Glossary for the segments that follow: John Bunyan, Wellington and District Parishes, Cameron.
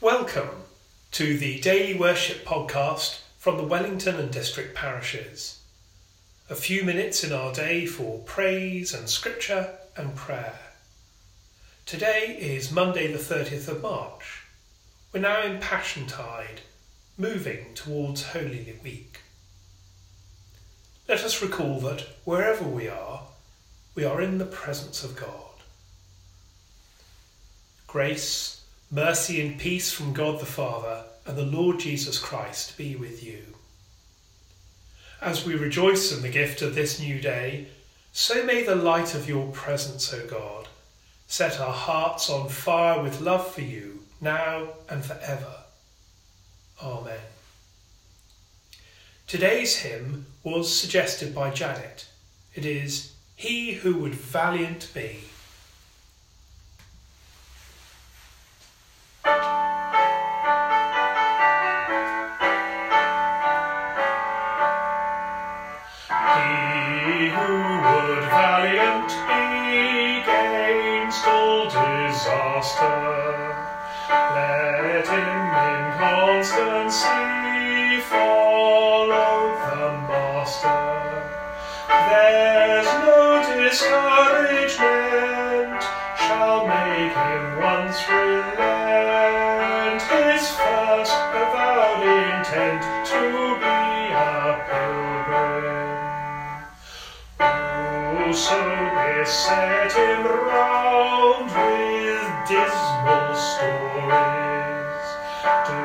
Welcome to the Daily Worship Podcast from the Wellington and District Parishes. A few minutes in our day for praise and scripture and prayer. Today is Monday the 30th of March. We're now in Passion Tide, moving towards Holy Week. Let us recall that wherever we are in the presence of God. Grace, mercy and peace from God the Father and the Lord Jesus Christ be with you. As we rejoice in the gift of this new day, so may the light of your presence, O God, set our hearts on fire with love for you, now and forever. Amen. Today's hymn was suggested by Janet. It is, "He Who Would Valiant Be." He who would valiant be against all disaster, let him in constancy follow the Master. There's no discouragement shall make him once relent his first avowed intent to be a pilgrim. So beset him round with dismal stories, do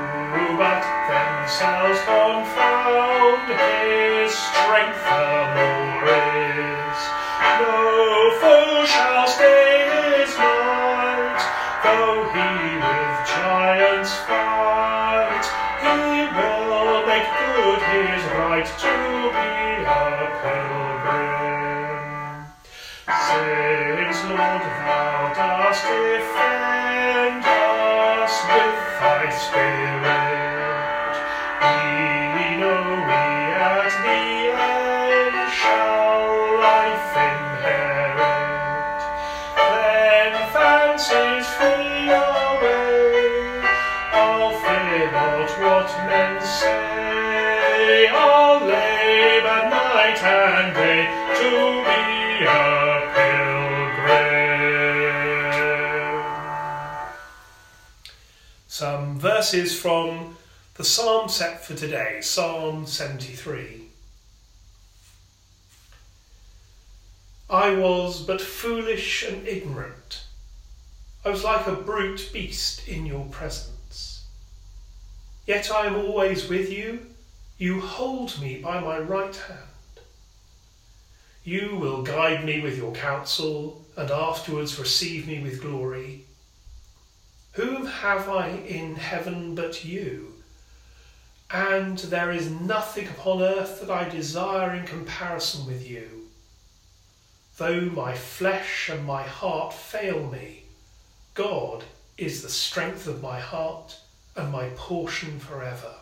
but themselves confound his strength amores. No foe shall stay his might, though he with giants fight, he will make good his right to be a pilgrim. Since, Lord, thou dost defend us with thy Spirit, we know we at the end shall life inherit. Then fancies flee away, I'll fear not what men say, I'll labour night and day to be a some verses from the psalm set for today, Psalm 73. I was but foolish and ignorant. I was like a brute beast in your presence. Yet I am always with you. You hold me by my right hand. You will guide me with your counsel and afterwards receive me with glory. Whom have I in heaven but you? And there is nothing upon earth that I desire in comparison with you. Though my flesh and my heart fail me, God is the strength of my heart and my portion forever.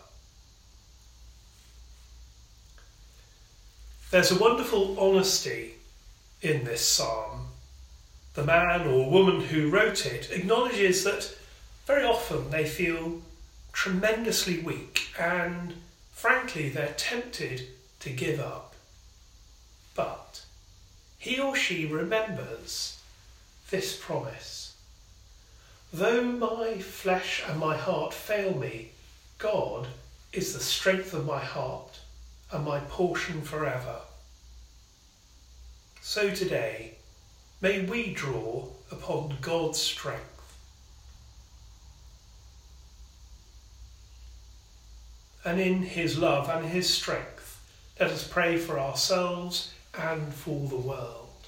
There's a wonderful honesty in this psalm. The man or woman who wrote it acknowledges that very often they feel tremendously weak and, frankly, they're tempted to give up. But he or she remembers this promise. Though my flesh and my heart fail me, God is the strength of my heart and my portion forever. So today, may we draw upon God's strength. And in his love and his strength, let us pray for ourselves and for the world.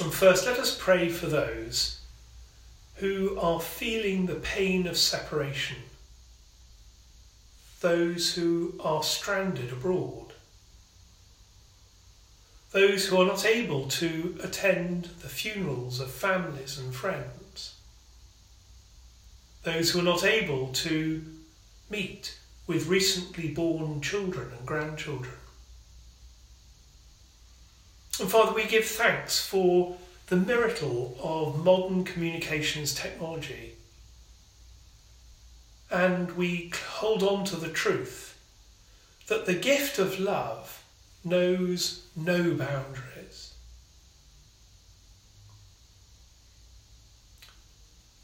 And first, let us pray for those who are feeling the pain of separation, those who are stranded abroad, those who are not able to attend the funerals of families and friends, those who are not able to meet with recently born children and grandchildren. And Father, we give thanks for the miracle of modern communications technology, and we hold on to the truth that the gift of love knows no boundaries.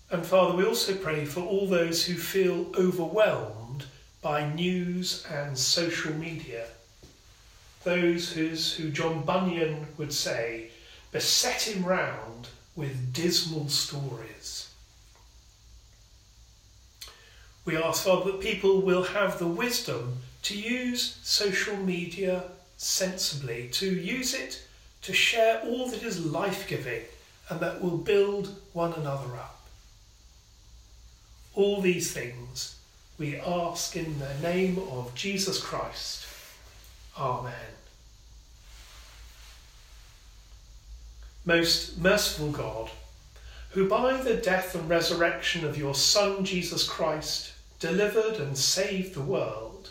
And Father, we also pray for all those who feel overwhelmed by news and social media, those who John Bunyan would say, beset him round with dismal stories. We ask, Father, that people will have the wisdom to use social media sensibly, to use it to share all that is life-giving and that will build one another up. All these things we ask in the name of Jesus Christ. Amen. Most merciful God, who by the death and resurrection of your Son Jesus Christ delivered and saved the world,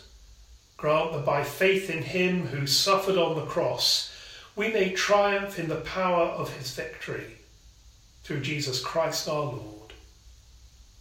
grant that by faith in him who suffered on the cross, we may triumph in the power of his victory. Through Jesus Christ our Lord.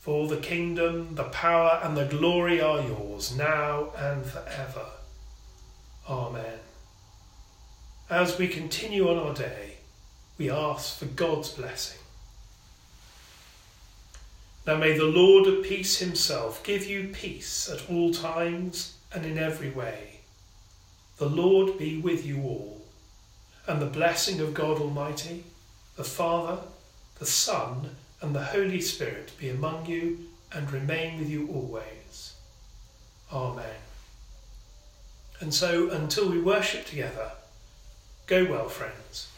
For the kingdom, the power, and the glory are yours, now and forever. Amen. As we continue on our day, we ask for God's blessing. Now may the Lord of peace himself give you peace at all times and in every way. The Lord be with you all, and the blessing of God Almighty, the Father, the Son, and the Holy Spirit be among you and remain with you always. Amen. And so, until we worship together, go well, friends.